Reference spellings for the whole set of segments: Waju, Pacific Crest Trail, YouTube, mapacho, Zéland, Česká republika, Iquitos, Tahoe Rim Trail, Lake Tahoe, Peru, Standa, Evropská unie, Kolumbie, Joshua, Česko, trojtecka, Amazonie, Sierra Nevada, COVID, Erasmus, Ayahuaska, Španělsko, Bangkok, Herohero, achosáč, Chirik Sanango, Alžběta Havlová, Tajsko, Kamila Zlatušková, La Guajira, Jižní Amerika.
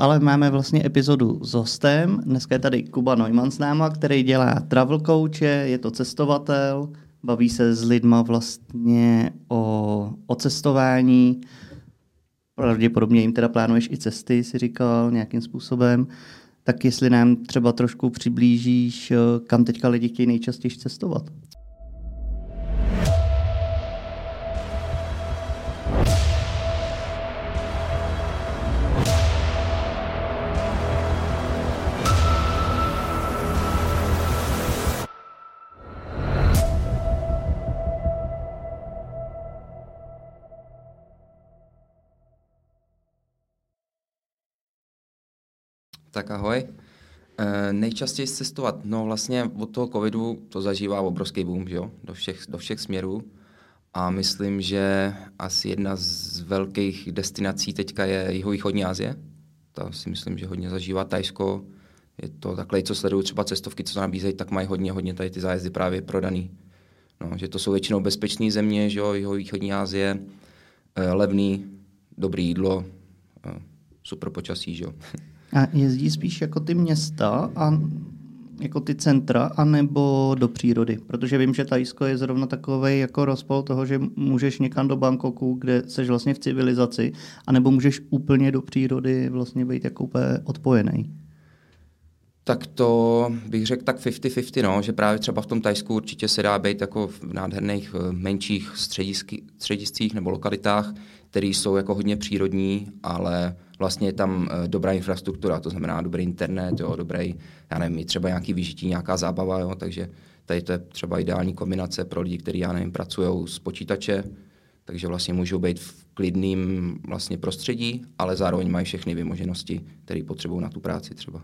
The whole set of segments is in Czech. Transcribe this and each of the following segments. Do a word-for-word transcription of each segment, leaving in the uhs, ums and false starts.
ale máme vlastně epizodu s hostem. Dneska je tady Kuba Neuman s náma, který dělá travel coache, je to cestovatel, baví se s lidma vlastně o, o cestování. Pravděpodobně jim teda plánuješ i cesty, si říkal, nějakým způsobem. Tak jestli nám třeba trošku přiblížíš, kam teďka lidi chtějí nejčastěji cestovat. Tak ahoj. E, nejčastěji cestovat, no vlastně od toho covidu to zažívá obrovský boom, že jo, do všech, do všech směrů. A myslím, že asi jedna z velkých destinací teďka je jihovýchodní Asie. To si myslím, že hodně zažívá Tajsko. Je to takhle, co sledují třeba cestovky, co to nabízejí, tak mají hodně, hodně tady ty zájezdy právě prodaný. No, že to jsou většinou bezpečné země, že jo, jihovýchodní Asie, e, levný, dobré jídlo, e, super počasí, že jo. A jezdí spíš jako ty města, a jako ty centra, anebo do přírody? Protože vím, že Tajsko je zrovna takovej jako rozpol toho, že můžeš někam do Bangkoku, kde seš vlastně v civilizaci, anebo můžeš úplně do přírody vlastně být jako úplně odpojený. Tak to bych řekl tak padesát na padesát, no, že právě třeba v tom Tajsku určitě se dá být jako v nádherných menších střediscích nebo lokalitách, které jsou jako hodně přírodní, ale vlastně je tam dobrá infrastruktura, to znamená dobrý internet, jo, dobrý, já nevím, třeba nějaký vyžití, nějaká zábava, jo, takže tady to je třeba ideální kombinace pro lidi, kteří, já nevím, pracují s počítače, takže vlastně můžou být v klidném vlastně prostředí, ale zároveň mají všechny vymoženosti, které potřebují na tu práci třeba.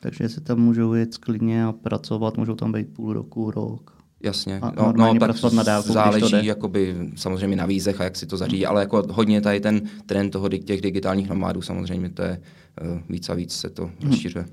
Takže si tam můžou jet klidně a pracovat, můžou tam být půl roku, rok. Jasně, no, no tak dálku, záleží jakoby, samozřejmě na vízech a jak si to zařídí, ale jako hodně tady ten trend toho těch digitálních nomádů, samozřejmě to je uh, víc a víc se to rozšiřuje. Hmm.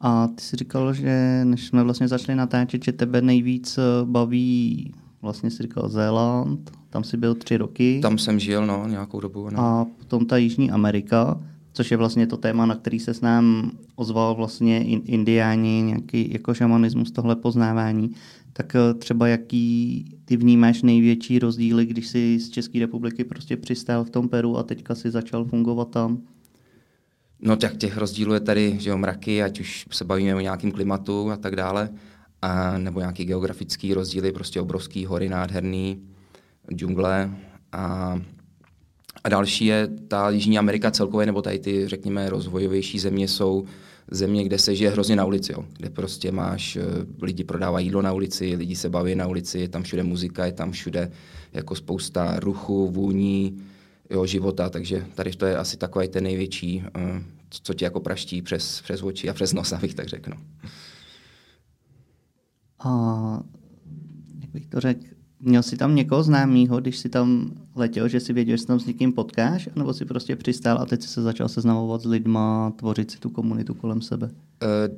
A ty jsi říkal, že než jsme vlastně začali natáčet, že tebe nejvíc baví, vlastně jsi říkal Zéland, tam jsi byl tři roky. Tam jsem žil, no, nějakou dobu. No. A potom ta Jižní Amerika, což je vlastně to téma, na který se s nám ozval vlastně indiáni, nějaký jako šamanismus, tohle poznávání. Tak třeba jaký ty vnímáš největší rozdíly, když jsi z České republiky prostě přistál v tom Peru a teďka si začal fungovat tam? No tak těch rozdílů je tady, že jo, mraky, ať už se bavíme o nějakém klimatu a tak dále, a, nebo nějaký geografický rozdíly, prostě obrovský hory, nádherný, džungle a... A další je ta Jižní Amerika celkově, nebo tady ty, řekněme, rozvojovější země jsou země, kde se žije hrozně na ulici, jo. Kde prostě máš, lidi prodávají jídlo na ulici, lidi se baví na ulici, je tam všude muzika, je tam všude jako spousta ruchu, vůní, jo, života, takže tady to je asi takový ten největší, co ti jako praští přes, přes oči a přes nos, abych tak řekl. No. A jak bych to řekl, měl jsi tam někoho známýho, když jsi tam letěl, že si věděl, že se tam s někým potkáš, nebo si prostě přistál a teď jsi se začal seznamovat s lidma, tvořit si tu komunitu kolem sebe?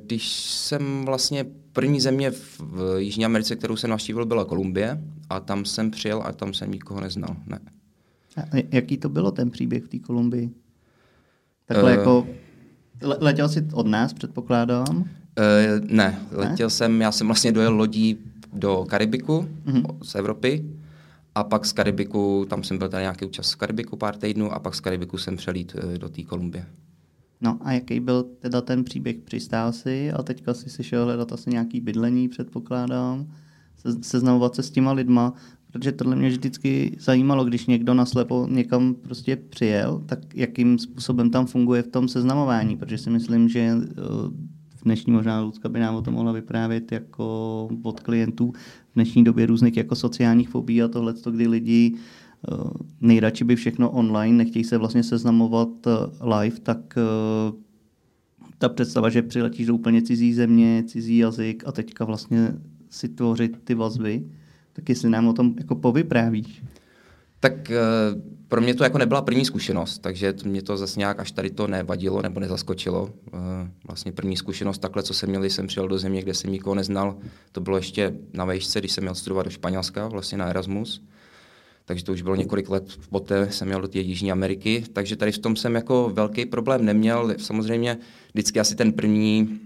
Když jsem vlastně první země v Jižní Americe, kterou jsem navštívil, byla Kolumbie a tam jsem přijel a tam jsem nikoho neznal, ne. A jaký to bylo ten příběh v té Kolumbii? Takhle uh... jako... Le- letěl jsi od nás, předpokládám? Uh, ne, letěl ne? jsem, já jsem vlastně dojel lodí do Karibiku mm-hmm. z Evropy a pak z Karibiku, tam jsem byl tady nějaký čas v Karibiku pár týdnů a pak z Karibiku jsem přelít do té Kolumbie. No a jaký byl teda ten příběh? Přistál si a teďka jsi si šel hledat asi nějaký bydlení, předpokládám, se, seznamovat se s těma lidma, protože tohle mě vždycky zajímalo, když někdo naslepo někam prostě přijel, tak jakým způsobem tam funguje v tom seznamování, protože si myslím, že dnešní možná Lucka by nám o tom mohla vyprávět jako od klientů v dnešní době různých jako sociálních fobí a tohleto, kdy lidi nejradši by všechno online, nechtějí se vlastně seznamovat live, tak ta představa, že přiletíš do úplně cizí země, cizí jazyk a teďka vlastně si tvořit ty vazby, tak jestli nám o tom jako povyprávíš. Tak pro mě to jako nebyla první zkušenost, takže mě to zase nějak až tady to nevadilo nebo nezaskočilo. Vlastně první zkušenost takhle, co jsem měl, jsem přijel do země, kde jsem nikoho neznal. To bylo ještě na vejšce, když jsem měl studovat do Španělska, vlastně na Erasmus. takže to už bylo několik let poté jsem jel do té Jižní Ameriky, takže tady v tom jsem jako velký problém neměl. Samozřejmě vždycky asi ten první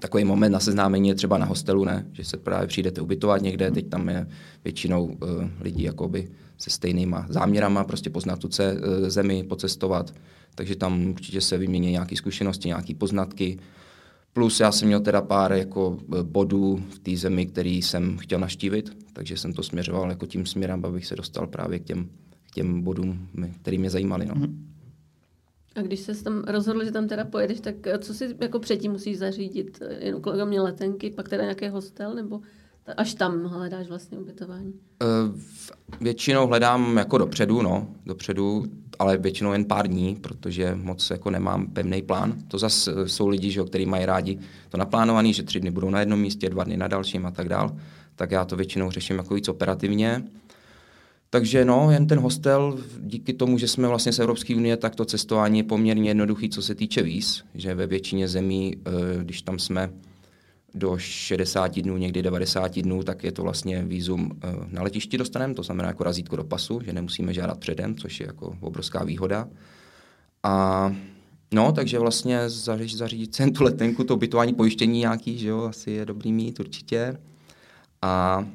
takový moment na seznámení je třeba na hostelu, ne? Že se právě přijdete ubytovat někde, teď tam je většinou uh, lidí jakoby se stejnýma záměrama, prostě poznat tu ce, uh, zemi, pocestovat, takže tam určitě se vymění nějaké zkušenosti, nějaké poznatky. Plus já jsem měl teda pár jako bodů v té zemi, který jsem chtěl navštívit, takže jsem to směřoval jako tím směrem, abych se dostal právě k těm, k těm bodům, který mě zajímaly. No. A když se tam rozhodl, že tam teda pojedeš, tak co si jako předtím musíš zařídit? Jen kolega měl letenky, pak teda nějaký hostel, nebo až tam hledáš vlastně ubytování? Většinou hledám jako dopředu, no, dopředu, ale většinou jen pár dní, protože moc jako nemám pevný plán. To zase jsou lidi, že, který mají rádi to naplánovaný, že tři dny budou na jednom místě, dva dny na dalším a tak dál. Tak já to většinou řeším jako víc operativně. Takže no, jen ten hostel, díky tomu, že jsme vlastně z Evropské unie, tak to cestování je poměrně jednoduchý, co se týče víz, že ve většině zemí, když tam jsme do šedesáti dnů, někdy devadesáti dnů, tak je to vlastně vízum na letišti dostaneme, to znamená jako razítko do pasu, že nemusíme žádat předem, což je jako obrovská výhoda. A no, takže vlastně zařiž, zařídit si tu letenku, to ubytování, pojištění nějaký, že jo, asi je dobrý mít určitě. A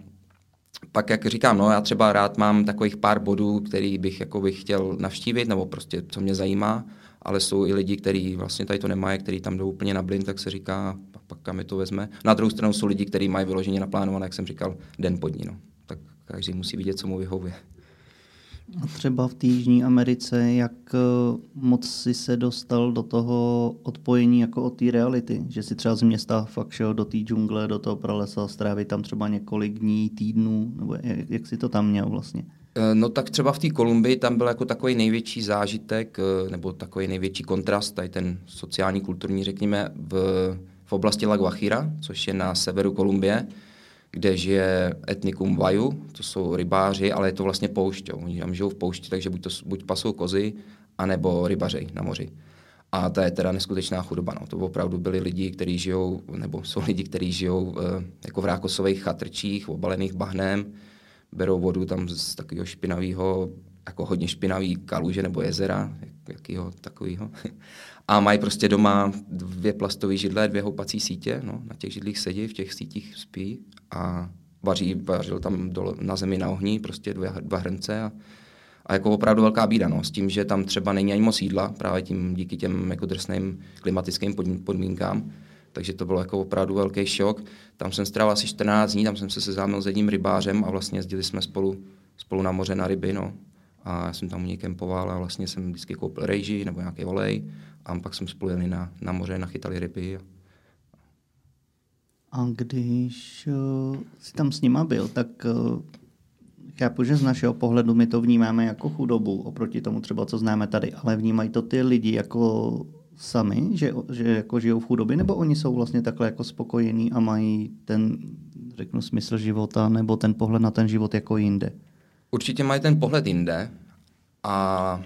pak, jak říkám, no, já třeba rád mám takových pár bodů, který bych jako bych chtěl navštívit, nebo prostě co mě zajímá, ale jsou i lidi, kteří vlastně tady to nemají, kteří tam jdou úplně na blind, tak se říká, pak, pak kam je to vezme. Na druhou stranu jsou lidi, kteří mají vyloženě naplánované, jak jsem říkal, den po dní. No. Tak každý musí vidět, co mu vyhovuje. A třeba v Jižní Americe, jak moc si se dostal do toho odpojení jako od té reality? Že si třeba z města fakt šel do té džungle, do toho pralesa, strávit tam třeba několik dní, týdnů, nebo jak, jak si to tam měl vlastně? No tak třeba v té Kolumbii tam byl jako takový největší zážitek, nebo takový největší kontrast, tady ten sociální, kulturní, řekněme, v, v oblasti La Guajira, což je na severu Kolumbie, kde žije etnikum Waju, to jsou rybáři, ale je to vlastně poušť. Oni tam žijou v poušti, takže buď, to, buď pasou kozy, anebo rybařej na moři. A to je teda neskutečná chudoba. No. To opravdu byli lidi, kteří žijou, nebo jsou lidi, kteří žijou jako v rákosových chatrčích, obalených bahnem, berou vodu tam z takového špinavého, jako hodně špinavý kaluže nebo jezera, jak, jakýho takového. A mají prostě doma dvě plastové židle, dvě houpací sítě, no, na těch židlích sedí, v těch sítích spí a vaří, vařil tam dole, na zemi na ohni, prostě dvě, dva hrnce a, a jako opravdu velká bída, no, s tím, že tam třeba není ani moc jídla, právě tím díky těm jako drsným klimatickým podmínkám. Takže to bylo jako opravdu velký šok. Tam jsem strávil asi čtrnáct dní, tam jsem se seznámil s jedním rybářem a vlastně jezdili jsme spolu, spolu na moře na ryby. No. A já jsem tam u něj kempoval a vlastně jsem vždycky koupil rejži nebo nějaký olej a pak jsem spolu jeli na, na moře, nachytali ryby. A, a když uh, jsi tam s nima byl, tak uh, chápu, že z našeho pohledu my to vnímáme jako chudobu oproti tomu třeba, co známe tady, ale vnímají to ty lidi jako sami, že, že jako žijou v chudobě, nebo oni jsou vlastně takhle jako spokojení a mají ten, řeknu, smysl života nebo ten pohled na ten život jako jinde? Určitě mají ten pohled jinde, a,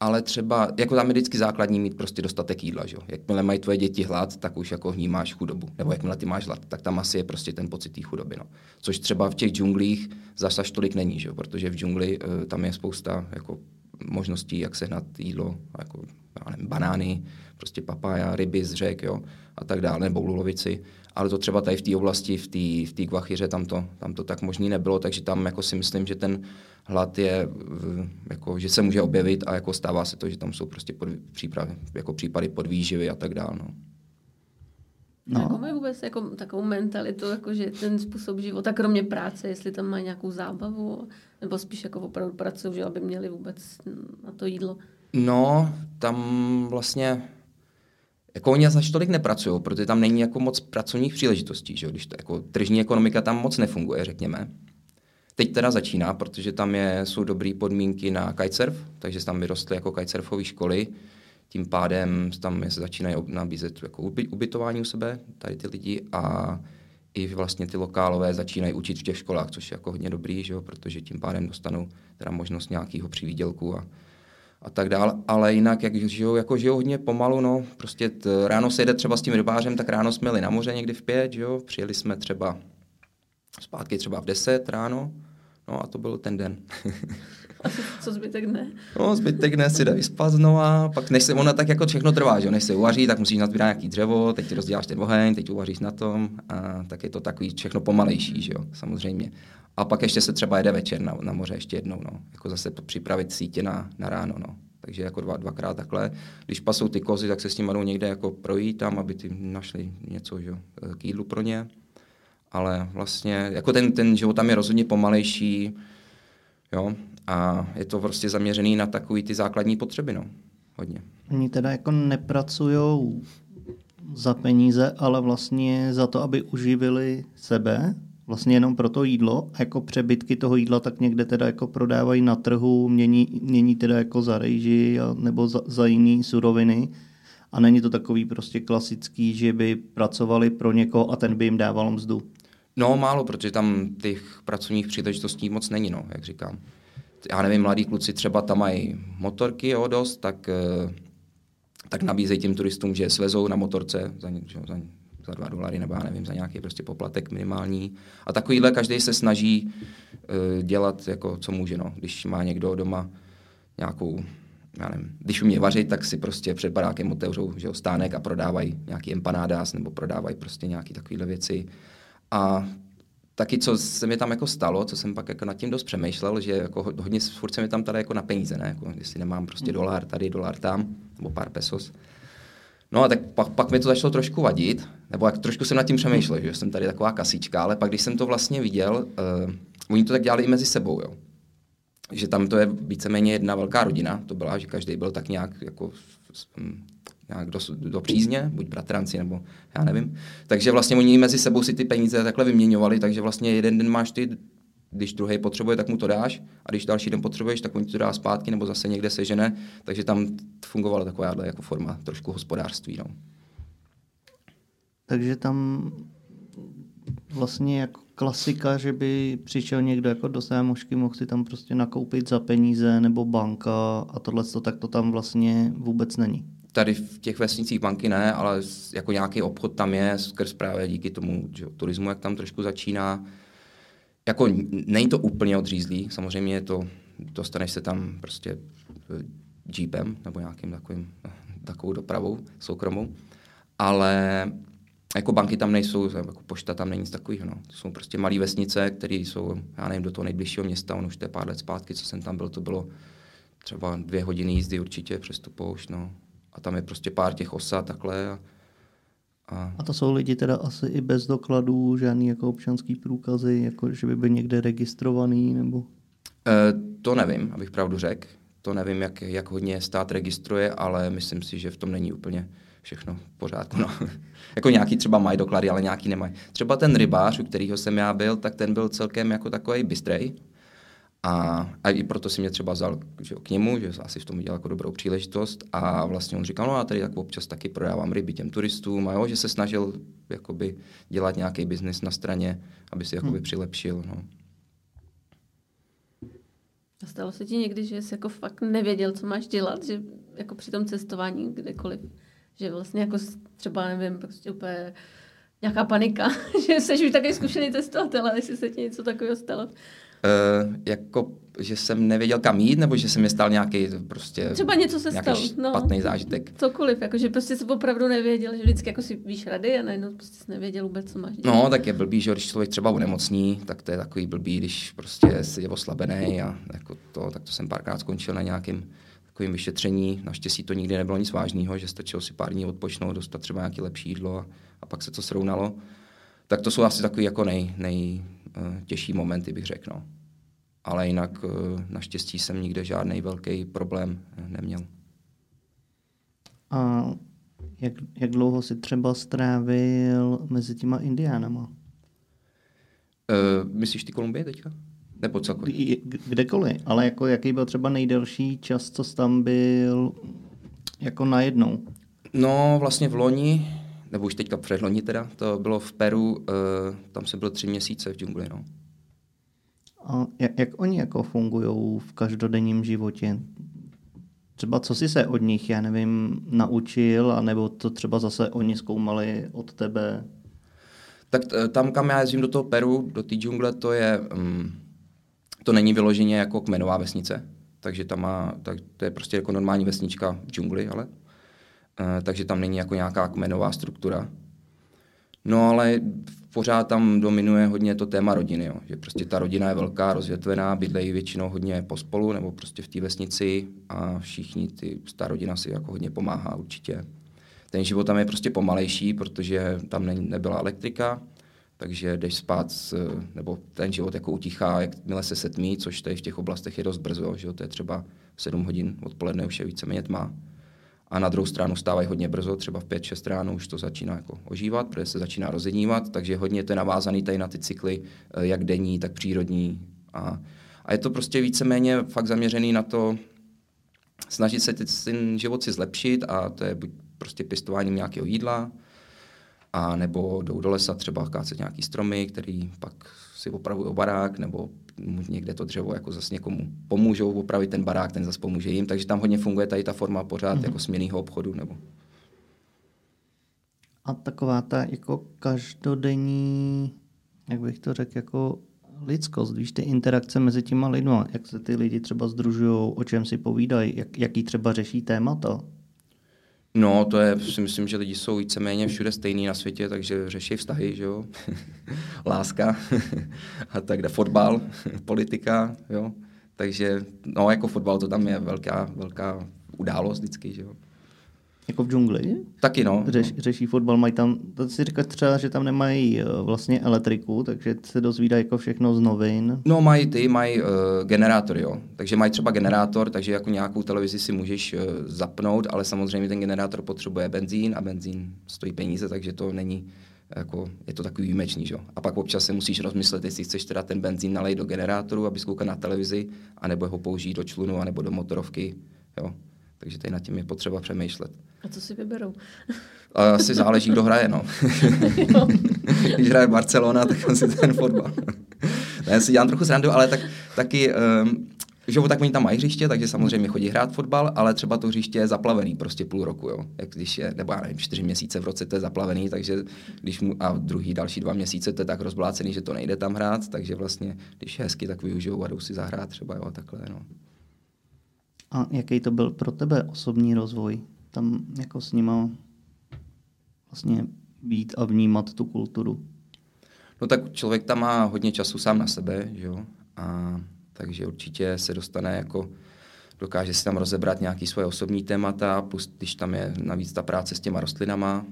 ale třeba, jako tam je vždycky základní mít prostě dostatek jídla, že jo? Jakmile mají tvoje děti hlad, tak už jako vnímáš chudobu, nebo jakmile ty máš hlad, tak tam asi je prostě ten pocit té chudoby, no. Což třeba v těch džunglích zase až tolik není, že jo? Protože v džungli tam je spousta jako možností, jak sehnat jídlo, jako nevím, banány, prostě papája, ryby z řek, jo, a tak dále, nebo lulovici. Ale to třeba tady v té oblasti, v té v té Guajiře, tam to, tam to tak možný nebylo, takže tam jako si myslím, že ten hlad je, jako, že se může objevit a jako stává se to, že tam jsou prostě pod, přípravy, jako případy podvýživy a tak dále, no. No. Jako mají vůbec jako takovou mentalitu, jako že ten způsob života, kromě práce, jestli tam mají nějakou zábavu, nebo spíš jako opravdu pracují, že aby měli vůbec na to jídlo? No, tam vlastně, jako oni až tolik nepracují, protože tam není jako moc pracovních příležitostí, že? Když to, jako tržní ekonomika tam moc nefunguje, řekněme. Teď teda začíná, protože tam je, jsou dobré podmínky na kitesurf, takže tam vyrostly jako kitesurfové školy. Tím pádem tam se začínají nabízet jako ubytování u sebe, tady ty lidi, a i vlastně ty lokálové začínají učit v těch školách, což je jako hodně dobrý, že jo, protože tím pádem dostanou teda možnost nějakého přivýdělku a, a tak dál. Ale jinak, jak žijou, jako žijou hodně pomalu, no, prostě t, ráno se jede třeba s tím rybářem, tak ráno jsme jeli na moře někdy v pět, že jo, přijeli jsme třeba zpátky třeba v deset ráno, No a to byl ten den. A co zbytek dne? No zbytek dne si dá vyspat znova, pak než se, ona tak jako všechno trvá, že jo, než se uvaří, tak musíš nazbírat nějaký dřevo, teď ti rozděláš ten oheň, teď uvaříš na tom a tak je to takový všechno pomalejší, že jo, samozřejmě. A pak ještě se třeba jede večer na, na moře ještě jednou, no, jako zase připravit sítě na, na ráno, no. Takže jako dva, dvakrát takhle. Když pasou ty kozy, tak se s tím jdou někde jako projít tam, aby ty našli něco, že jo, k jídlu pro ně. Ale vlastně, jako ten, ten život tam je rozhodně pomalejší, jo, a je to prostě zaměřený na takový ty základní potřeby, no, hodně. Oni teda jako nepracujou za peníze, ale vlastně za to, aby uživili sebe, vlastně jenom pro to jídlo, jako přebytky toho jídla tak někde teda jako prodávají na trhu, mění, mění teda jako za rejži a, nebo za, za jiný suroviny. A není to takový prostě klasický, že by pracovali pro někoho a ten by jim dával mzdu. No málo, protože tam těch pracovních příležitostí moc není, no, jak říkám. Já nevím, mladí kluci třeba tam mají motorky, jo, dost, tak, tak nabízejí těm turistům, že svezou na motorce za, že, za, za dva dolary nebo já nevím, za nějaký prostě poplatek minimální. A takovýhle každý se snaží uh, dělat, jako co může, no. Když má někdo doma nějakou... Já nevím, když umí vařit, tak si prostě před barákem otevřou, že jo, stánek a prodávají nějaký empanadas nebo prodávají prostě nějaké takovéhle věci. A taky, co se mi tam jako stalo, co jsem pak jako nad tím dost přemýšlel, že jako hodně furt se mi tam tady jako na peníze, ne? Jako, jestli nemám prostě dolar tady, dolar tam, nebo pár pesos. No a tak pak, pak mi to začalo trošku vadit, nebo jak trošku jsem nad tím přemýšlel, že jsem tady taková kasička, ale pak, když jsem to vlastně viděl, uh, oni to tak dělali i mezi sebou, jo. Že tam to je víceméně jedna velká rodina, to byla, že každý byl tak nějak jako nějak do, do přízně, buď bratranci nebo já nevím. Takže vlastně oni mezi sebou si ty peníze takhle vyměňovali, takže vlastně jeden den máš ty, když druhý potřebuje, tak mu to dáš a když další den potřebuješ, tak on ti to dá zpátky nebo zase někde sežene, takže tam fungovala takováhle jako forma trošku hospodářství. No. Takže tam vlastně jako klasika, že by přišel někdo jako do své mošky, mohl si tam prostě nakoupit za peníze nebo banka a tohle, tak to tam vlastně vůbec není. Tady v těch vesnicích banky ne, ale jako nějaký obchod tam je, skrz právě díky tomu že, turismu, jak tam trošku začíná. Jako není to úplně odřízlý, samozřejmě je to, dostaneš se tam prostě jeepem nebo nějakým takovým, takovou dopravou soukromou, ale jako banky tam nejsou, jako pošta tam není nic takového. No. To jsou prostě malé vesnice, které jsou, já nevím, do toho nejbližšího města, on už to je pár let zpátky, co jsem tam byl, to bylo třeba dvě hodiny jízdy určitě přes tu poušť, no. A tam je prostě pár těch osad takhle. A, a... a to jsou lidi teda asi i bez dokladů, žádný jako občanský průkazy, jako že by byl někde registrovaný, nebo? E, to nevím, abych pravdu řekl. To nevím, jak, jak hodně stát registruje, ale myslím si, že v tom není úplně všechno v pořádku, no. Jako nějaký třeba mají doklady, ale nějaký nemají. Třeba ten rybář, u kterého jsem já byl, tak ten byl celkem jako takovej bystrej. A, a i proto si mě třeba vzal že, k němu, že asi v tom udělal jako dobrou příležitost. A vlastně on říkal, no já tady tak občas taky prodávám ryby těm turistům. A jo, že se snažil jakoby dělat nějaký biznis na straně, aby si jakoby hmm. přilepšil, no. A stalo se ti někdy, že jsi jako fakt nevěděl, co máš dělat, že jako při tom cestování kdekoliv? Že vlastně jako třeba, nevím, prostě úplně nějaká panika, že jsi už takový zkušený cestovatel, ale jestli se ti něco takového stalo. Uh, jako, že jsem nevěděl, kam jít, nebo že se mi stal nějaký prostě... Třeba něco se stalo. Špatný no, zážitek. Cokoliv, jako, že prostě jsi opravdu nevěděl, že vždycky jako si víš rady a najednou prostě jsi nevěděl vůbec, co máš dělat. No, tak je blbý, že když člověk třeba onemocní, tak to je takový blbý, když prostě jsi oslabený a jako to, tak to jsem párkrát skončil na nějakým takovým vyšetření. Naštěstí to nikdy nebylo nic vážného, že stačilo si pár dní odpočnout, dostat třeba nějaké lepší jídlo a, a pak se to srovnalo. Tak to jsou asi takový jako nej, nejtěžší uh, momenty, bych řekl. No. Ale jinak uh, naštěstí jsem nikde žádný velký problém neměl. A jak, jak dlouho si třeba strávil mezi těma Indiánama? Uh, myslíš ty Kolumbii teďka? Nebo cokoliv. Kdekoliv, ale jako jaký byl třeba nejdelší čas, co jsi tam byl jako najednou? No vlastně v loni, nebo už teďka před loni teda, to bylo v Peru, uh, tam jsem byl tři měsíce v džungli, no. A jak, jak oni jako fungují v každodenním životě? Třeba co jsi se od nich, já nevím, naučil, anebo to třeba zase oni zkoumali od tebe? Tak t- tam, kam já jezdím do toho Peru, do té džungle, to je... Um, to není vyloženě jako kmenová vesnice, takže tam má, tak to je prostě jako normální vesnička v džungli, ale e, takže tam není jako nějaká kmenová struktura. No ale pořád tam dominuje hodně to téma rodiny, jo. Že prostě ta rodina je velká, rozvětvená, bydlejí většinou hodně pospolu nebo prostě v té vesnici a všichni, ty, ta rodina si jako hodně pomáhá určitě. Ten život tam je prostě pomalejší, protože tam ne, nebyla elektrika, takže jdeš spát, s, nebo ten život jako utichá, jakmile se setmí, což tady v těch oblastech je dost brzo, že jo, to je třeba sedm hodin odpoledne už je víceméně tma. A na druhou stranu stávají hodně brzo, třeba v pět šest ráno už to začíná jako ožívat, protože se začíná rozenívat, takže hodně to je navázaný tady na ty cykly, jak denní, tak přírodní. A, a je to prostě víceméně fakt zaměřený na to, snažit se ten život si zlepšit, a to je buď prostě pěstováním nějakého jídla, a nebo jdou do lesa třeba kácet nějaký stromy, který pak si opravují barák, nebo někde to dřevo jako zase někomu pomůžou opravit ten barák, ten zase pomůže jim. Takže tam hodně funguje tady ta forma pořád mm-hmm. jako směnného obchodu. Nebo... A taková ta jako každodenní, jak bych to řekl, jako lidskost, víš, ty interakce mezi těma lidma, jak se ty lidi třeba sdružujou, o čem si povídají, jak, jaký třeba řeší témata? No, to je, si myslím, že lidi jsou víceméně všude stejný na světě, takže řeší vztahy, že jo? Láska a tak dále, fotbal, politika, jo? Takže, no, jako fotbal to tam je velká, velká událost vždycky, že jo? Jako v džungli? Taky, no. Řeš, řeší fotbal, mají tam, to si říká třeba, že tam nemají vlastně elektriku, takže se dozvídá jako všechno z novin. No, mají ty, mají uh, generátor, jo. Takže mají třeba generátor, takže jako nějakou televizi si můžeš uh, zapnout, ale samozřejmě ten generátor potřebuje benzín a benzín stojí peníze, takže to není, jako, je to takový výjimečný, že jo. A pak občas si musíš rozmyslet, jestli chceš teda ten benzín nalejt do generátoru, abys koukal na televizi, anebo ho použít do člunu, anebo do motorovky, jo. Takže tady nad tím je potřeba přemýšlet. A co si vyberou? Asi záleží, kdo hraje, no. Když hraje Barcelona, tak asi ten fotbal. Já si dělám trochu srandu, ale tak, taky, um, že tak oni tam mají hřiště, takže samozřejmě chodí hrát fotbal, ale třeba to hřiště je zaplavený prostě půl roku, jo. Jak když je, nebo já nevím, čtyři měsíce v roce to je zaplavený, takže když mu, a druhý, další dva měsíce to je tak rozblácený, že to nejde tam hrát, takže vlastně, když je hezky, tak využijou a jdou si zahrát třeba, jo, a takhle, no. A jaký to byl pro tebe osobní rozvoj? Tam jako s nima vlastně být a vnímat tu kulturu. No tak člověk tam má hodně času sám na sebe, že jo? A takže určitě se dostane jako, dokáže si tam rozebrat nějaké svoje osobní témata, plus když tam je navíc ta práce s těma rostlinama,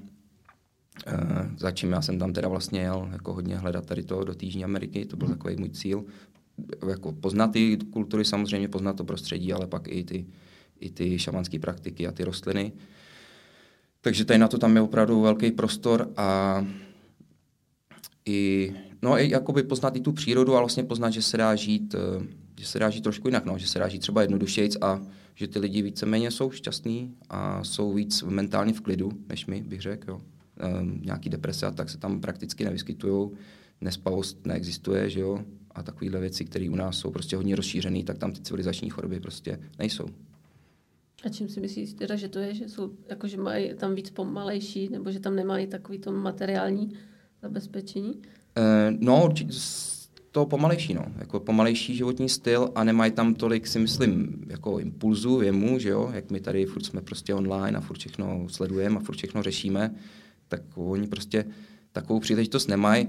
e, za čím já jsem tam teda vlastně jel jako hodně hledat tady to do Jižní Ameriky, to byl hmm. takový můj cíl. Jako poznat ty kultury, samozřejmě poznat to prostředí, ale pak i ty, i ty šamanské praktiky a ty rostliny. Takže tady na to tam je opravdu velký prostor a i, no, i jakoby poznat i tu přírodu a vlastně poznat, že se dá žít, že se dá žít trošku jinak, no, že se dá žít třeba jednodušejc a že ty lidi víceméně jsou šťastní a jsou víc mentálně v klidu, než my, bych řekl. Ehm, nějaký deprese a tak se tam prakticky nevyskytují, nespavost neexistuje, že jo. A takovéhle věci, které u nás jsou prostě hodně rozšířené, tak tam ty civilizační choroby prostě nejsou. A čím si myslíš teda, že to je, že jsou jako, že mají tam víc pomalejší, nebo že tam nemají takový to materiální zabezpečení? E, no, určitě to pomalejší, no. Jako pomalejší životní styl a nemají tam tolik, si myslím, jako impulzů, věmu, že jo, jak my tady furt jsme prostě online a furt všechno sledujeme a furt všechno řešíme, tak oni prostě takovou příležitost nemají.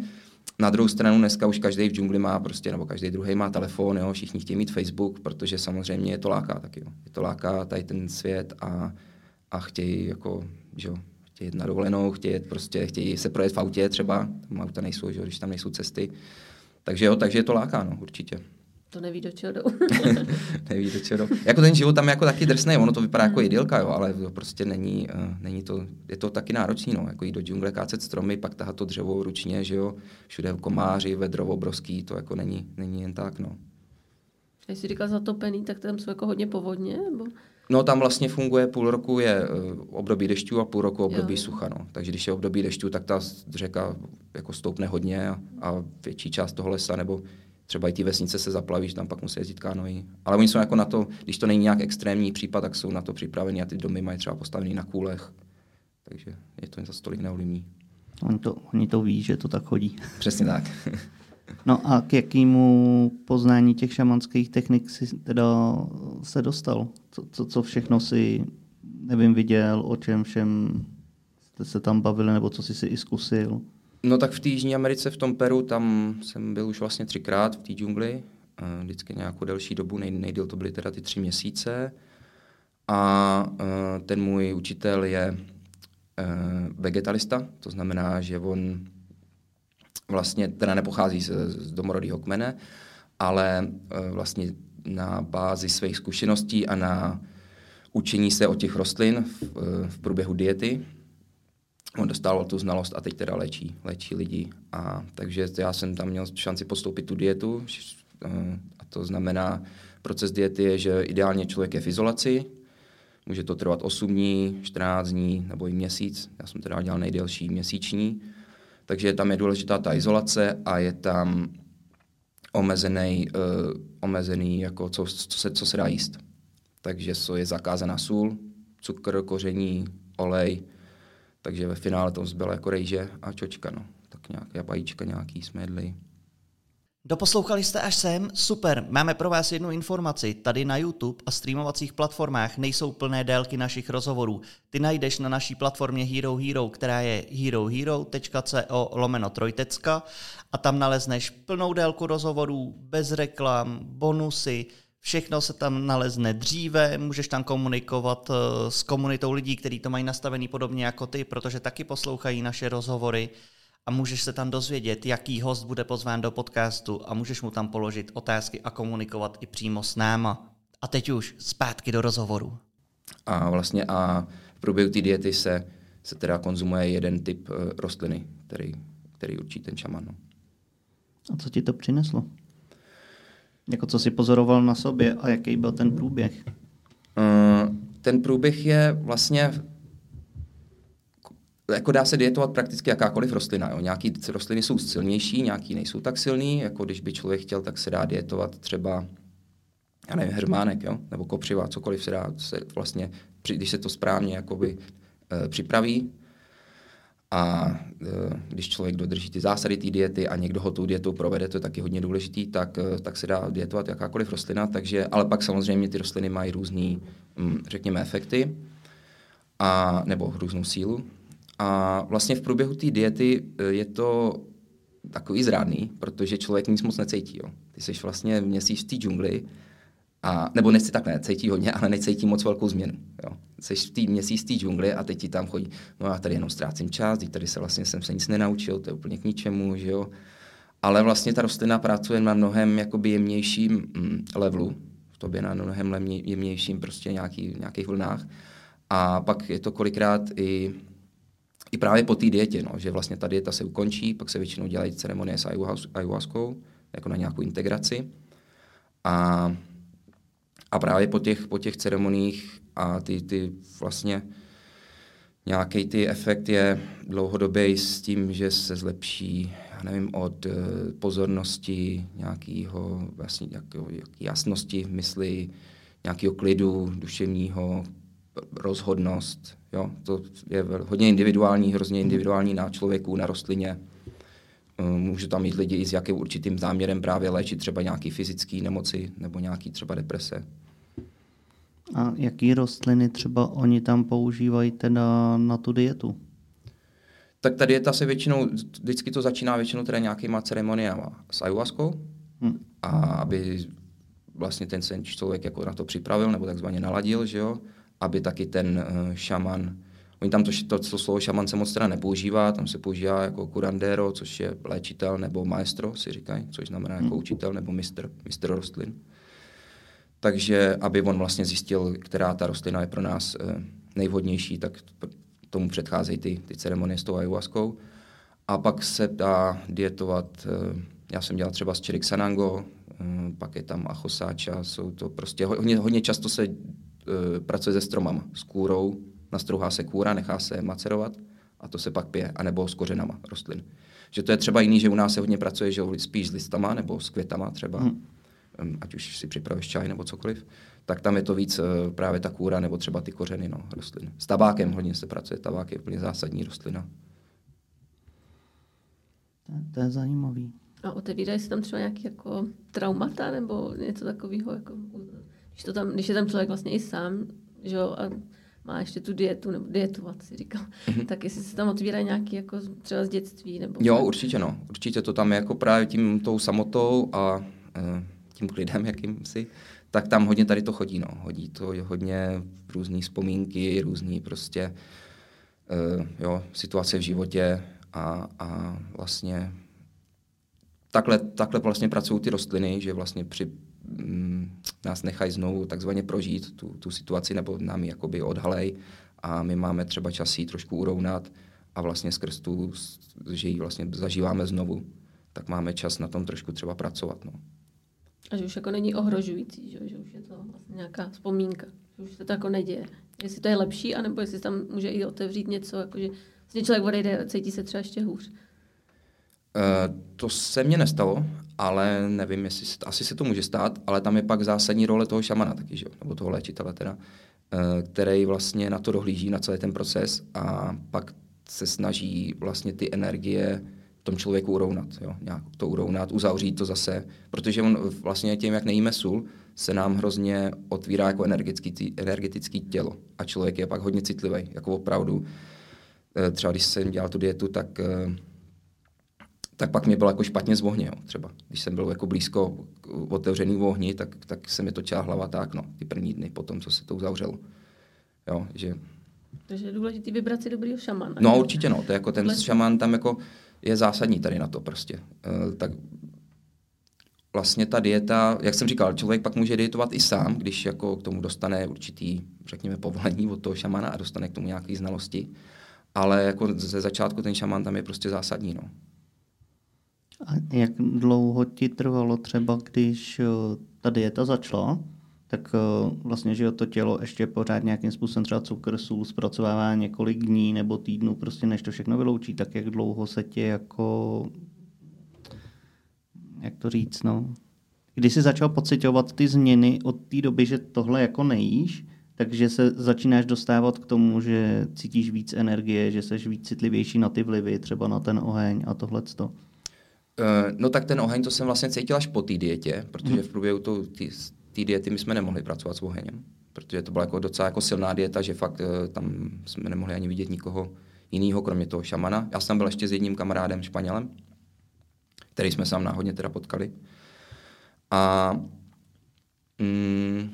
Na druhou stranu dneska už každý v džungli má prostě, nebo každý druhý má telefon, jo, všichni chtějí mít Facebook, protože samozřejmě je to láká taky, jo. Je to láká tady ten svět a, a chtějí jako, že jo, chtějí jít na dovolenou, chtějí prostě, chtějí se projet v autě třeba, tam auta nejsou, že jo, když tam nejsou cesty. Takže jo, takže je to láká, no, určitě. To neví, do čeho jdou. Neví, do čeho jdou. Jako ten život tam je jako taky drsnej, ono to vypadá jako idylka, jo, ale to prostě není, uh, není to, je to taky náročný, no, jako jít do džungle, kácet stromy, pak tahat to dřevo ručně, že jo, všude komáři, vedro obrovský, to jako není, není jen tak, no. A jsi říkal zatopený, tak tam jsou jako hodně povodně, nebo? No, tam vlastně funguje, půl roku je uh, období dešťů a půl roku období jo. sucha, no. Takže když je období dešťů, tak ta řeka jako stoupne hodně a, a větší část toho lesa, nebo třeba i ty vesnice se zaplavíš, tam pak musí jezdit kánoji. Ale oni jsou jako na to, když to není nějak extrémní případ, tak jsou na to připraveni a ty domy mají třeba postavený na kůlech. Takže je to jen za stolik neulivní. Oni to, oni to ví, že to tak chodí. Přesně tak. No a k jakému poznání těch šamanských technik si teda se dostal? Co, co, co všechno si, nevím, viděl, o čem všem jste se tam bavili, nebo co jsi si i zkusil? No tak v té Jižní Americe, v tom Peru, tam jsem byl už vlastně třikrát v té džungli. Vždycky nějakou delší dobu, nej, nejdýl to byly teda ty tři měsíce. A ten můj učitel je vegetalista, to znamená, že on vlastně teda nepochází z, z domorodého kmene, ale vlastně na bázi svých zkušeností a na učení se o těch rostlin v, v průběhu diety. On dostával tu znalost a teď teda léčí, léčí lidi. A takže já jsem tam měl šanci postoupit tu dietu. A to znamená, proces diety je, že ideálně člověk je v izolaci. Může to trvat osm dní, čtrnáct dní nebo i měsíc. Já jsem teda dělal nejdelší měsíční. Takže tam je důležitá ta izolace a je tam omezený, uh, omezený jako co, co, se, co se dá jíst. Takže je zakázaná sůl, cukr, koření, olej. Takže ve finále to zbylo jako rejže a čočka, no. Tak nějaká pajíčka nějaký jsme jedli. Doposlouchali jste až sem? Super, máme pro vás jednu informaci. Tady na YouTube a streamovacích platformách nejsou plné délky našich rozhovorů. Ty najdeš na naší platformě Herohero, která je herohero.co lomeno trojtecka a tam nalezneš plnou délku rozhovorů, bez reklam, bonusy, všechno se tam nalezne dříve, můžeš tam komunikovat s komunitou lidí, kteří to mají nastavený podobně jako ty, protože taky poslouchají naše rozhovory. A můžeš se tam dozvědět, jaký host bude pozván do podcastu a můžeš mu tam položit otázky a komunikovat i přímo s náma. A teď už zpátky do rozhovoru. A vlastně a v průběhu té diety se, se teda konzumuje jeden typ rostliny, který, který určí ten šaman. A co ti to přineslo? Jako co jsi pozoroval na sobě a jaký byl ten průběh? Ten průběh je vlastně... Jako dá se dietovat prakticky jakákoliv rostlina. Jo. Nějaký rostliny jsou silnější, nějaký nejsou tak silný. Jako když by člověk chtěl, tak se dá dietovat třeba, já nevím, hermánek, jo, nebo kopřiva, cokoliv se dá, se vlastně, když se to správně jakoby, e, připraví. A e, když člověk dodrží ty zásady té diety a někdo ho tou dietou provede, to je taky hodně důležitý, tak, e, tak se dá dietovat jakákoliv rostlina. Takže, ale pak samozřejmě ty rostliny mají různý, m, řekněme, efekty a, nebo různou sílu. A vlastně v průběhu té diety je to takový zrádný, protože člověk nic moc necítí. Jo. Ty jsi vlastně měsíc v té džungli, a, nebo nechci takhle, cítí hodně, ale necítí moc velkou změnu. Jo. Jsi v té měsíc v té džungli a teď ti tam chodí, no já tady jenom ztrácím čas, teď tady se vlastně jsem se nic nenaučil, to je úplně k ničemu, že jo. Ale vlastně ta rostlina pracuje na mnohem jakoby jemnějším mm, levelu, v tobě na mnohem jemnějším prostě nějaký, nějakých vlnách. A pak je to kolikrát i... I právě po té dietě, no, že vlastně ta dieta se ukončí, pak se většinou dělají ceremonie s ayahuaskou, jako na nějakou integraci. A, a právě po těch, po těch ceremoniích a ty, ty vlastně nějaký ty efekt je dlouhodobý s tím, že se zlepší, já nevím, od pozornosti, nějakého vlastně nějakého, jasnosti v mysli, nějakého klidu duševního, rozhodnost, jo, to je hodně individuální, hrozně individuální na člověku, na rostlině. Můžu tam jít lidi i s jakým určitým záměrem právě léčit třeba nějaké fyzické nemoci nebo nějaké třeba deprese. A jaký rostliny třeba oni tam používají teda na tu dietu? Tak ta dieta se většinou, vždycky to začíná většinou teda nějakýma ceremoniama s ayahuaskou, hmm. a aby vlastně ten člověk jako na to připravil nebo takzvaně naladil, že jo, aby taky ten šaman, oni tam to, to, to slovo šaman se moc teda nepoužívá, tam se používá jako curandero, což je léčitel, nebo maestro, si říkají, což znamená jako učitel, nebo mistr, mistr rostlin. Takže, aby on vlastně zjistil, která ta rostlina je pro nás nejvhodnější, tak tomu předcházejí ty, ty ceremonie s tou ayahuaskou. A pak se dá dietovat, já jsem dělal třeba s Chirik Sanango, pak je tam achosáča, jsou to prostě, hodně, hodně často se pracuje se stromama, s kůrou, nastrouhá se kůra, nechá se macerovat a to se pak pije, anebo s kořenama rostlin. Že to je třeba jiný, že u nás se hodně pracuje, že spíš s listama nebo s květama třeba, hmm. ať už si připravíš čaj nebo cokoliv, tak tam je to víc právě ta kůra nebo třeba ty kořeny, no, rostlin. S tabákem hodně se pracuje, tabák je úplně zásadní rostlina. To je zajímavý. A otevírají se tam třeba nějaké jako traumata nebo něco takového? Jako, když, to tam, když je tam člověk vlastně i sám, že jo, a má ještě tu dietu, nebo dietovat, si říkal, mm-hmm. tak jestli se tam otvírají nějaké jako třeba z dětství? Nebo jo, tak? Určitě no. Určitě to tam je jako právě tím tou samotou a e, tím klidem jakýmsi, tak tam hodně tady to chodí, no. Hodí to hodně různý vzpomínky, různý prostě e, jo, situace v životě a, a vlastně Takhle, takhle vlastně pracují ty rostliny, že vlastně při, m, nás nechají znovu takzvaně prožít tu, tu situaci, nebo nám ji jakoby odhalej a my máme třeba čas ji trošku urovnat a vlastně skrz tu, že ji vlastně zažíváme znovu, tak máme čas na tom trošku třeba pracovat. No. A že už jako není ohrožující, že, že už je to vlastně nějaká vzpomínka, že už se to jako neděje. Jestli to je lepší, anebo jestli tam může i otevřít něco, jakože vlastně člověk odejde a cítí se třeba ještě hůř. Uh, to se mně nestalo, ale nevím, jestli asi se to může stát, ale tam je pak zásadní role toho šamana taky, že jo, nebo toho léčitele teda, uh, který vlastně na to dohlíží, na celý ten proces a pak se snaží vlastně ty energie v tom člověku urovnat, jo, nějak to urovnat, uzavřít to zase, protože on vlastně tím, jak nejíme sůl, se nám hrozně otvírá jako energetický, energetický tělo a člověk je pak hodně citlivý, jako opravdu, uh, třeba když jsem dělal tu dietu, tak uh, tak pak mě bylo jako špatně z ohně, jo, třeba. Když jsem byl jako blízko otevřený v ohni, tak, tak se mi točila hlava tak, no, ty první dny potom, co se to uzavřelo. Jo, že... Takže je důležitý vybrat si dobrýho šamana. No určitě, no, to je jako ten důležitý. Šaman tam jako je zásadní tady na to prostě. E, tak vlastně ta dieta, jak jsem říkal, člověk pak může dietovat i sám, když jako k tomu dostane určitý, řekněme, povolení od toho šamana a dostane k tomu nějaký znalosti, ale jako ze začátku ten šaman tam je prostě zásadní, no. A jak dlouho ti trvalo třeba, když ta dieta začala, tak vlastně, že to tělo ještě pořád nějakým způsobem třeba cukr, sůl zpracovává několik dní nebo týdnů, prostě než to všechno vyloučí, tak jak dlouho se tě jako, jak to říct, no, když jsi začal pociťovat ty změny od té doby, že tohle jako nejíš, takže se začínáš dostávat k tomu, že cítíš víc energie, že seš víc citlivější na ty vlivy, třeba na ten oheň a tohleto. No tak ten oheň, to jsem vlastně cítila až po té dietě, protože v průběhu té diety my jsme nemohli pracovat s oheněm, protože to byla jako docela jako silná dieta, že fakt tam jsme nemohli ani vidět nikoho jiného, kromě toho šamana. Já jsem tam byl ještě s jedním kamarádem Španělem, který jsme sám náhodně teda potkali. A mm,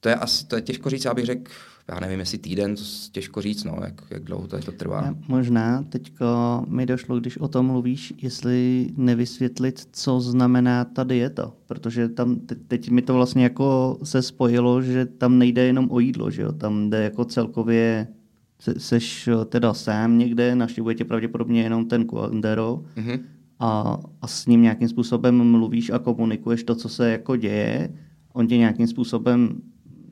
to je asi, to je těžko říct, já bych řekl, já nevím, jestli týden, to těžko říct, no, jak, jak dlouho to, to trvá. Já možná teďka mi došlo, když o tom mluvíš, jestli nevysvětlit, co znamená ta dieta, protože tam te, teď mi to vlastně jako se spojilo, že tam nejde jenom o jídlo, že jo, tam jde jako celkově, se, seš teda sám někde, navštěvuje tě pravděpodobně jenom ten curandero, mm-hmm. a, a s ním nějakým způsobem mluvíš a komunikuješ to, co se jako děje, on tě nějakým způsobem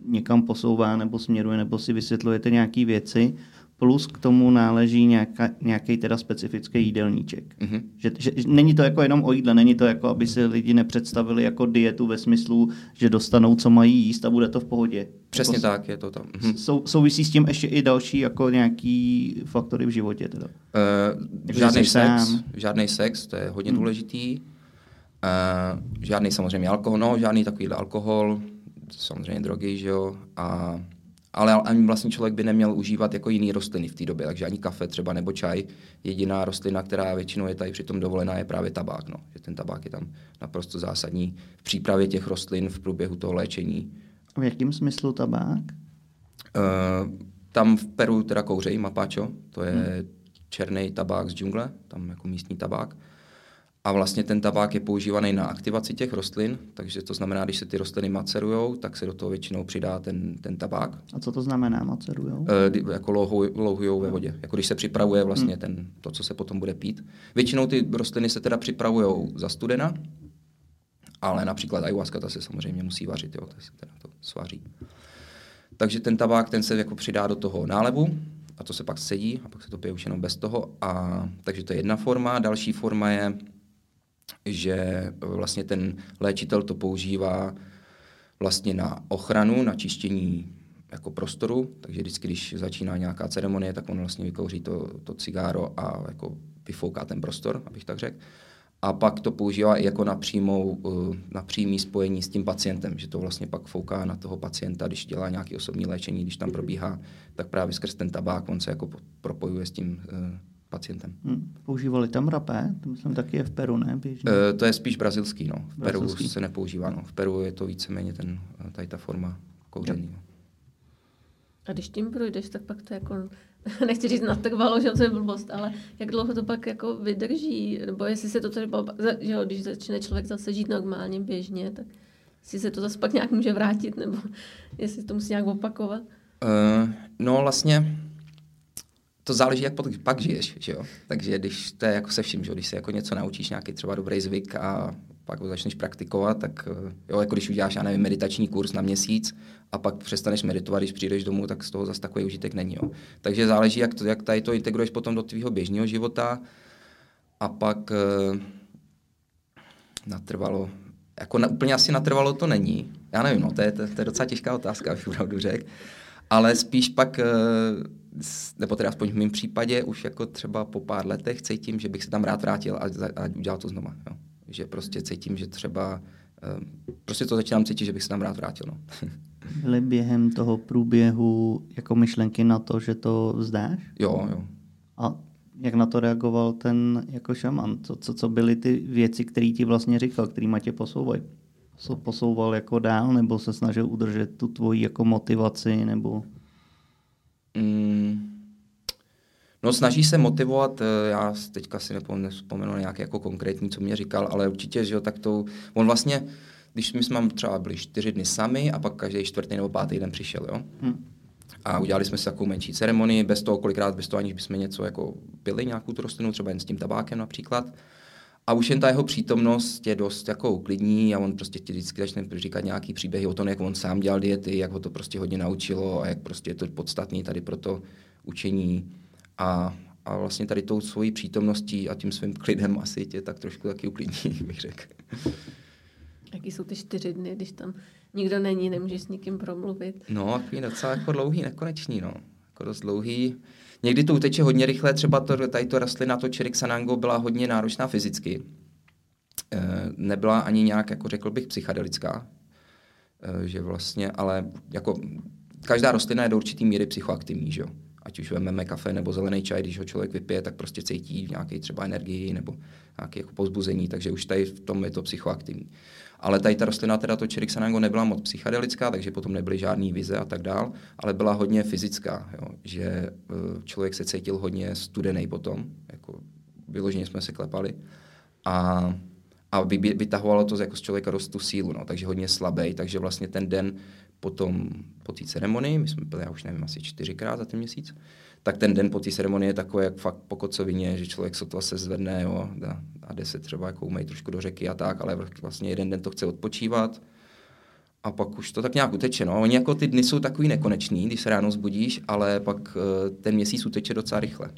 někam posouvá nebo směruje, nebo si vysvětlujete nějaké věci, plus k tomu náleží nějaká, nějaký teda specifický jídelníček. Mm-hmm. Že, že, není to jako jenom o jídle, není to jako, aby si lidi nepředstavili jako dietu ve smyslu, že dostanou, co mají jíst a bude to v pohodě. Přesně jako, tak, je to tam. Mm-hmm. Sou, souvisí s tím ještě i další jako nějaký faktory v životě. Teda. Uh, jako, žádný sex, žádný sex, to je hodně mm. důležitý. Uh, žádný samozřejmě alkohol, no, žádný takovýhle alkohol, samozřejmě drogy, že jo, a, ale ani vlastně člověk by neměl užívat jako jiný rostliny v té době, takže ani kafe třeba nebo čaj, jediná rostlina, která většinou je tady přitom dovolená, je právě tabák, no, že ten tabák je tam naprosto zásadní v přípravě těch rostlin v průběhu toho léčení. A v jakém smyslu tabák? Uh, tam v Peru teda kouřejí mapacho, to je hmm. černý tabák z džungle, tam jako místní tabák. A vlastně ten tabák je používaný na aktivaci těch rostlin, takže to znamená, když se ty rostliny macerujou, tak se do toho většinou přidá ten, ten tabák. A co to znamená macerujou? E, jako louhuj, louhujou ve vodě, jako když se připravuje vlastně ten, to, co se potom bude pít. Většinou ty rostliny se teda připravujou za studena, ale například ayahuaska, ta se samozřejmě musí vařit, jo, ta se teda to svaří. Takže ten tabák, ten se jako přidá do toho nálevu, a to se pak sedí, a pak se to pije už jenom bez toho. A, takže to je jedna forma, další forma je, že vlastně ten léčitel to používá vlastně na ochranu, na čištění jako prostoru, takže vždycky, když začíná nějaká ceremonie, tak on vlastně vykouří to, to cigáro a jako vyfouká ten prostor, abych tak řekl. a pak to používá i jako na, přímou, na přímý spojení s tím pacientem, že to vlastně pak fouká na toho pacienta, když dělá nějaké osobní léčení, když tam probíhá, tak právě skrz ten tabák on se jako propojuje s tím pacientem. Hmm. Používali tam rapé? To myslím taky je v Peru, ne? E, to je spíš brazilský, no. V brazilský. Peru se nepoužívá, no. V Peru je to víceméně ten, tady ta forma kouření. No. A když tím projdeš, tak pak to jako... Nechci říct natrvalo, že to je blbost, ale jak dlouho to pak jako vydrží, nebo jestli se to třeba, že jo, když začne člověk zase žít normálně, běžně, tak jestli se to zase pak nějak může vrátit, nebo jestli to musí nějak opakovat? Uh, no vlastně to záleží, jak pak žiješ, že jo, takže když to je jako se vším, že jo, když se jako něco naučíš, nějaký třeba dobrý zvyk a pak ho začneš praktikovat, tak jo, jako když uděláš, já nevím, meditační kurz na měsíc a pak přestaneš meditovat, když přijdeš domů, tak z toho zase takový užitek není. Jo. Takže záleží, jak, to, jak tady to integruješ potom do tvýho běžného života a pak eh, natrvalo, jako na, úplně asi natrvalo to není, já nevím, no, to je, to, to je docela těžká otázka, abych opravdu řekl, ale spíš pak, eh, nebo teda aspoň v mém případě, už jako třeba po pár letech cítím, že bych se tam rád vrátil a, a udělal to znova, jo. Že prostě cítím, že třeba, prostě to začínám cítit, že bych se tam rád vrátil. No. Byly během toho průběhu jako myšlenky na to, že to vzdáš? Jo, jo. A jak na to reagoval ten jako šaman? Co, co, co byly ty věci, které ti vlastně říkal, kterýma tě posouvají? Posouval jako dál, nebo se snažil udržet tu tvoji jako motivaci, nebo... Mm. No, snaží se motivovat, já teďka si nevzpomenu nějaké jako konkrétní, co mě říkal, ale určitě, že jo, tak to, on vlastně, když my jsme třeba byli čtyři dny sami a pak každý čtvrtý nebo pátý den přišel, jo. Hmm. A udělali jsme si takovou menší ceremonii, bez toho kolikrát, bez toho, aniž bychom něco jako pili, nějakou tu rostlinu, třeba jen s tím tabákem například. A už jen ta jeho přítomnost je dost jako uklidní a on prostě ti vždycky začne říkat nějaký příběhy o tom, jak on sám dělal diety, jak ho to prostě hodně naučilo a jak prostě je to podstatný tady pro to učení. A, a vlastně tady tou svojí přítomností a tím svým klidem asi tě tak trošku taky uklidní, bych řekl. Jaký jsou ty čtyři dny, když tam nikdo není, nemůžeš s nikým promluvit? No, takový docela jako dlouhý, nekonečný, no. Jako dost dlouhý. Někdy to uteče hodně rychle, třeba to, tady to rastlina, to Chirik Sanango, byla hodně náročná fyzicky. E, nebyla ani nějak, jako řekl bych, psychedelická. E, že vlastně, ale jako každá rostlina je do určitý míry psychoaktivní, že jo? Ať už vememe kafe nebo zelený čaj, když ho člověk vypije, tak prostě cítí nějaký třeba energii nebo nějaké jako povzbuzení, takže už tady v tom je to psychoaktivní. Ale tady ta rostlina, teda to Chirik Sanango, nebyla moc psychedelická, takže potom nebyly žádný vize a tak dál, ale byla hodně fyzická, jo, že člověk se cítil hodně studený potom, jako vyloženě jsme se klepali a, a vytahovalo to jako z člověka dost tu sílu, no, takže hodně slabý, takže vlastně ten den potom po té ceremonii, my jsme byli, já už nevím, asi čtyřikrát za ten měsíc, tak ten den po té ceremonii je takový, jak fakt po kocovině, že člověk sotva se zvedne, jo, a, a jde se třeba jako umej trošku do řeky a tak, ale vlastně jeden den to chce odpočívat a pak už to tak nějak uteče, no. Oni jako ty dny jsou takový nekonečný, když se ráno zbudíš, ale pak ten měsíc uteče docela rychle.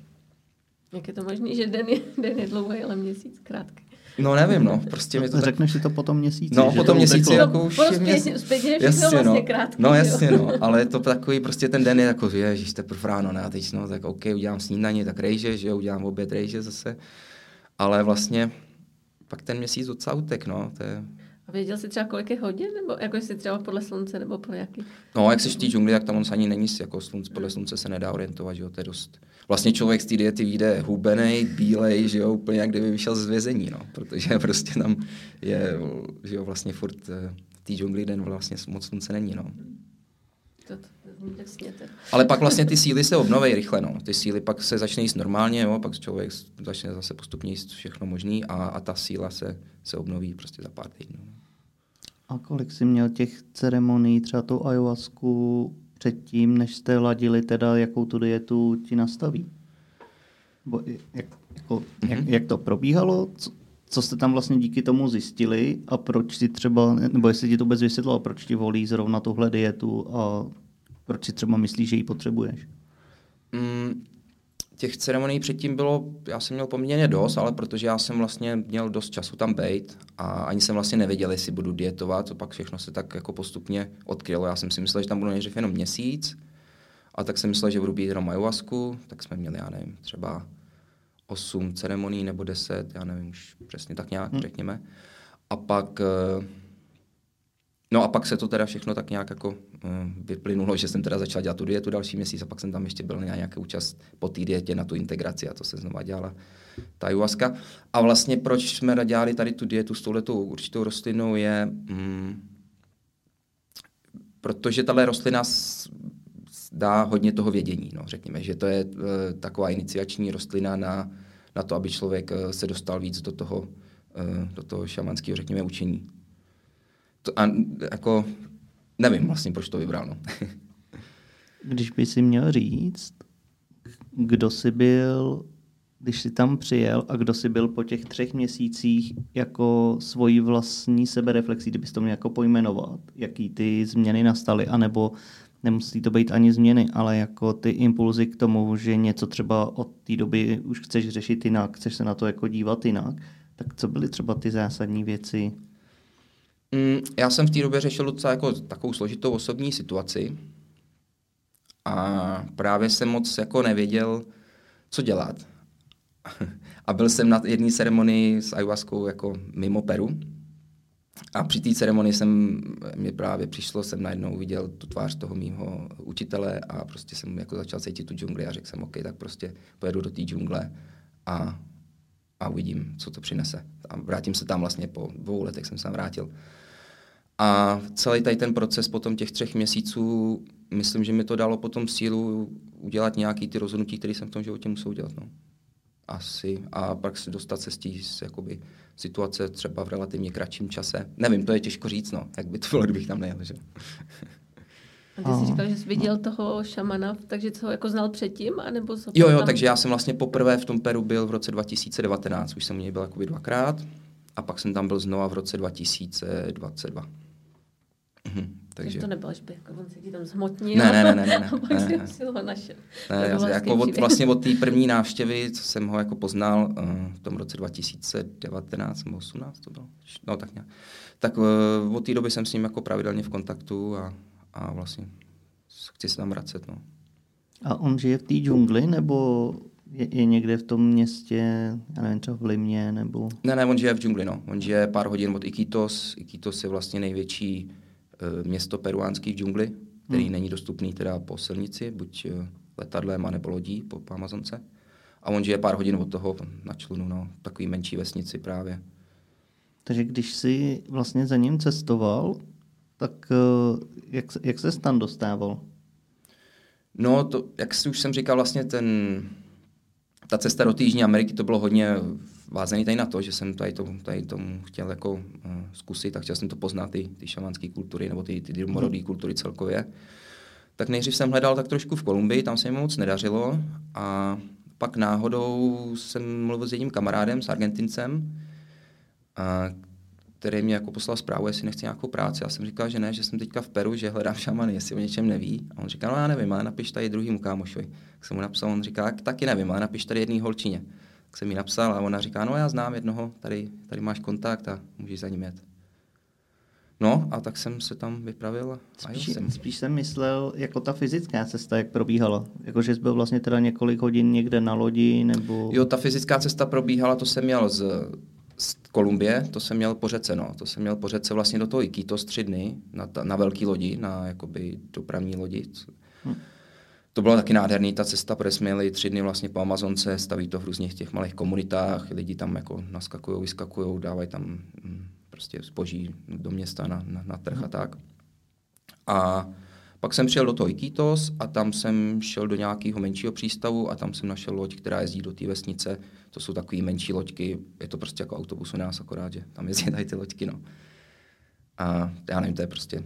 Jak je to možné, že den je, den je dlouhý, ale měsíc krátký? No nevím, no, prostě mi to tak... Řekneš si to potom měsíci, no, že potom měsíci jako už... No, měsíc... zpětně je všechno vlastně no. Krátký. No jasně, no, ale je to takový, prostě ten den je jako, že ježiš, teprv ráno, ne, teď, no, tak OK, udělám snídaně, tak rejže, že jo, udělám oběd rejže zase, ale vlastně pak ten měsíc docela utek, no, to je... A věděl jsi třeba, kolik je hodin, nebo jako jsi třeba podle slunce, nebo po nějaký... No, jak jsi v té džungli, tak tam on se ani není, jako slunce, podle slunce se nedá orientovat, že jo, to je dost... Vlastně člověk z té diety vyjde hubenej, bílej, že jo, úplně jak kdyby vyšel z vězení, no, protože prostě tam je, že jo, vlastně furt v té džungli den vlastně moc slunce není, no. To, to, vlastně to. Ale pak vlastně ty síly se obnoví rychle, no. Ty síly pak se začne jíst normálně, jo, pak člověk začne zase postupně jíst všechno možný a, a ta síla se, se obnoví prostě za pár týdnů. A kolik jsi měl těch ceremonií, třeba tu ayahuasku, předtím, než jste ladili teda, jakou tu dietu ti nastaví? Bo, jak, jako, mm-hmm. jak, jak to probíhalo? Co, co jste tam vlastně díky tomu zjistili? A proč si třeba, nebo jestli ti to vůbec vysvětlilo, proč ti volí zrovna tuhle dietu a proč si třeba myslíš, že ji potřebuješ? Mm, těch ceremonií předtím bylo, já jsem měl poměrně dost, ale protože já jsem vlastně měl dost času tam bejt a ani jsem vlastně nevěděl, jestli budu dietovat, co pak všechno se tak jako postupně odkrylo. Já jsem si myslel, že tam budu nejdřív jenom měsíc a tak jsem myslel, že budu být jenom ayahuasku, tak jsme měli, já nevím, třeba osm ceremonií nebo deset, já nevím už přesně tak nějak, hmm. řekněme. A pak, no a pak se to teda všechno tak nějak jako vyplynulo, že jsem teda začal dělat tu dietu další měsíc a pak jsem tam ještě byl na nějaké účast po té dietě na tu integraci a to se znova dělala ta ayahuaska. A vlastně proč jsme dělali tady tu dietu s touhletou určitou rostlinou je, mm, protože tahle rostlina dá hodně toho vědění, no, řekněme, že to je uh, taková iniciační rostlina na, na to, aby člověk uh, se dostal víc do toho, uh, do toho šamanského, řekněme, učení. To, a jako, nevím vlastně, proč to vybral, no. Když by si měl říct, kdo jsi byl, když jsi tam přijel a kdo jsi byl po těch třech měsících jako svoji vlastní sebereflexí, kdybys to měl jako pojmenovat, jaký ty změny nastaly, anebo nemusí to být ani změny, ale jako ty impulzy k tomu, že něco třeba od té doby už chceš řešit jinak, chceš se na to jako dívat jinak, tak co byly třeba ty zásadní věci? Mm, já jsem v té době řešil docela jako takovou složitou osobní situaci a právě jsem moc jako nevěděl, co dělat. A byl jsem na jedné ceremonii s ayahuaskou jako mimo Peru. A při té ceremonii jsem, mě právě přišlo, jsem najednou viděl tu tvář toho mýho učitele a prostě jsem jako začal cítit tu džungli a řekl jsem, OK, tak prostě pojedu do té džungle a, a uvidím, co to přinese. A vrátím se tam vlastně po dvou letech, jsem se tam vrátil. A celý tady ten proces potom těch třech měsíců, myslím, že mi to dalo potom sílu udělat nějaký ty rozhodnutí, které jsem v tom životě musel udělat, no. Asi. A pak se dostat se z té jakoby situace třeba v relativně kratším čase. Nevím, to je těžko říct, no. Jak by to bylo, kdybych tam nejel, že? A ty jsi říkal, že jsi viděl toho šamana, takže co ho jako znal předtím? Anebo co jo, jo, tam... takže já jsem vlastně poprvé v tom Peru byl v roce dva tisíce devatenáct. Už jsem u něj byl jakoby dvakrát. A pak jsem tam byl znova v roce dva tisíce dvacet dva. Mhm. Takže... takže to nebylo, že by jako on se ti tam zhmotnil ne, ne, ne, ne, ne, a pak si ho našel. Ne, já, jako od, vlastně od té první návštěvy, co jsem ho jako poznal uh, v tom roce dva tisíce devatenáct nebo osmnáct to bylo, no tak nějak. Tak uh, od té doby jsem s ním jako pravidelně v kontaktu a, a vlastně chci se tam vracet. No. A on žije v té džungli nebo je, je někde v tom městě, já nevím, třeba v Limě nebo? Ne, ne, on žije v džungli, no. On žije pár hodin od Iquitos. Iquitos je vlastně největší město peruánský v džungli, který hmm. není dostupný teda po silnici, buď letadlem, anebo lodí po, po Amazonce. A on žije pár hodin od toho na člunu, no, takový menší vesnici právě. Takže když jsi vlastně za ním cestoval, tak jak, jak ses tam dostával? No, to, jak si už jsem říkal, vlastně ten, ta cesta do Jižní Ameriky, to bylo hodně vázený tady na to, že jsem tady, to, tady tomu chtěl jako uh, zkusit a chtěl jsem to poznat, ty, ty šamanské kultury nebo ty, ty domorodé kultury celkově. Tak nejdřív jsem hledal tak trošku v Kolumbii, tam se mi moc nedařilo a pak náhodou jsem mluvil s jedním kamarádem, s Argentincem, a, který mě jako poslal zprávu, jestli nechci nějakou práci. Já jsem říkal, že ne, že jsem teďka v Peru, že hledám šamany, jestli o něčem neví. A on říkal, no já nevím, ale napiš tady druhýmu kámošovi. Tak jsem mu napsal, on říkal, taky nevím, ale napiš tady jedný holčině. Tak jsem jí napsal a ona říká, no já znám jednoho, tady, tady máš kontakt a můžeš za ním jet. No a tak jsem se tam vypravil a spíš, jsem. Spíš jsem myslel, jako ta fyzická cesta, jak probíhala. Jakože jsi byl vlastně teda několik hodin někde na lodi nebo... Jo, ta fyzická cesta probíhala, to jsem měl z, z Kolumbie, to jsem měl po řece, no. To jsem měl po řece vlastně do toho Iquitos tři dny, na, ta, na velký lodi, na jakoby dopravní lodi. Hm. To bylo taky nádherný, ta cesta, protože jsme jeli tři dny vlastně po Amazonce, staví to v různých těch malých komunitách, lidi tam jako naskakujou, vyskakujou, dávají tam prostě zboží do města na, na, na trh a tak. A pak jsem přijel do toho Iquitos a tam jsem šel do nějakého menšího přístavu a tam jsem našel loď, která jezdí do té vesnice. To jsou takové menší loďky, je to prostě jako autobus u nás, akorát, že tam jezdí tady ty loďky, no. A já nevím, to je prostě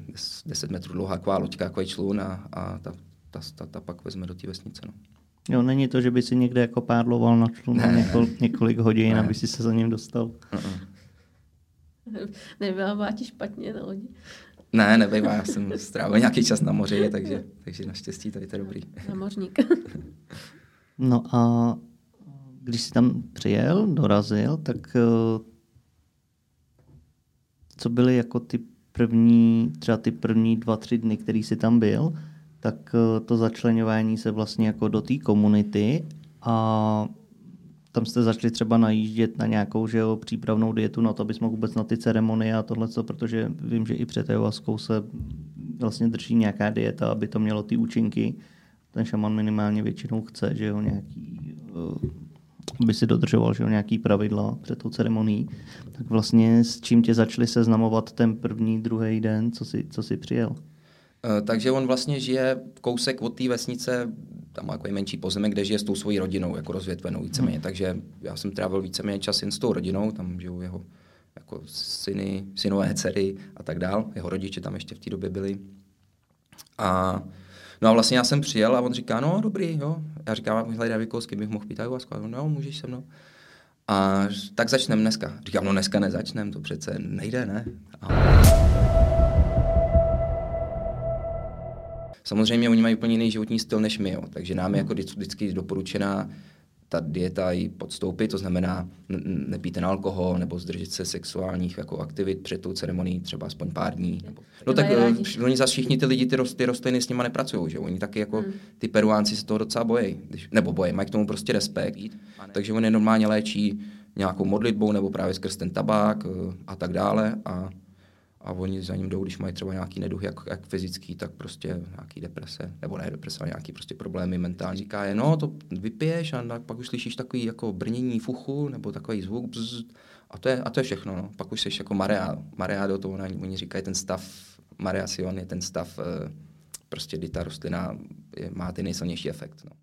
deset metrů dlouhá taková loďka, takový člun a, a ta Ta, ta, ta pak vezme do té vesnice. No. Jo, není to, že by si někde jako pádloval na člunu něko, několik hodin, ne. Aby si se za ním dostal. Nebývá ti špatně na lodi? Ne, nebývá, já jsem strávil nějaký čas na moři, takže, takže naštěstí tady to je dobrý. Na mořník. No a když jsi tam přijel, dorazil, tak co byly jako ty první, třeba ty první dva, tři dny, který jsi tam byl, tak to začleňování se vlastně jako do té komunity a tam jste začali třeba najíždět na nějakou, že jo, přípravnou dietu na to, aby jsme vůbec na ty ceremonie a tohleto, protože vím, že i před ayahuaskou se vlastně drží nějaká dieta, aby to mělo ty účinky. Ten šaman minimálně většinou chce, že jo, nějaký, aby si dodržoval, že jo, nějaký pravidla před tou ceremonií. Tak vlastně s čím tě začali seznamovat ten první, druhý den, co si co si přijel? Takže on vlastně žije kousek od té vesnice, tam má jako menší pozemek, kde žije s tou svojí rodinou, jako rozvětvenou víceméně. Hmm. Takže já jsem trávil víceméně čas jen s tou rodinou, tam žijou jeho jako syny, synové, dcery a tak dál. Jeho rodiče tam ještě v té době byli. A no a vlastně já jsem přijel a on říká, no dobrý, jo. Já říkám, hledaj Davidko, s kým bych mohl pít ayahuasku. No jo, můžeš se mnou. A tak začneme dneska. Říkám, no dneska nezačneme, to přece nejde, ne? A... Samozřejmě oni mají úplně jiný životní styl než my, jo. Takže nám je jako vždycky doporučená ta dieta i podstoupit, to znamená nepít ten alkohol nebo zdržet se sexuálních jako aktivit před tou ceremonií třeba aspoň pár dní. Nebo... No tak oni za všichni ty lidi, ty, rost, ty rostliny s nima nepracují, že oni taky jako hmm. ty Peruánci se toho docela bojí, nebo bojí, mají k tomu prostě respekt, takže oni normálně léčí nějakou modlitbou nebo právě skrz ten tabák a tak dále a a oni za ním jdou, když mají třeba nějaký neduhy, jak, jak fyzický, tak prostě nějaký deprese, nebo ne deprese, ale nějaký prostě problémy mentální. Říká je, no to vypiješ a pak už slyšíš takový jako brnění fuchu, nebo takový zvuk, bzz, a, to je, a to je všechno, no. Pak už jsi jako mareado. Mareado, to ona, oni říkají ten stav, mareacion je ten stav, prostě kdy ta rostlina je, má ten nejsilnější efekt, no.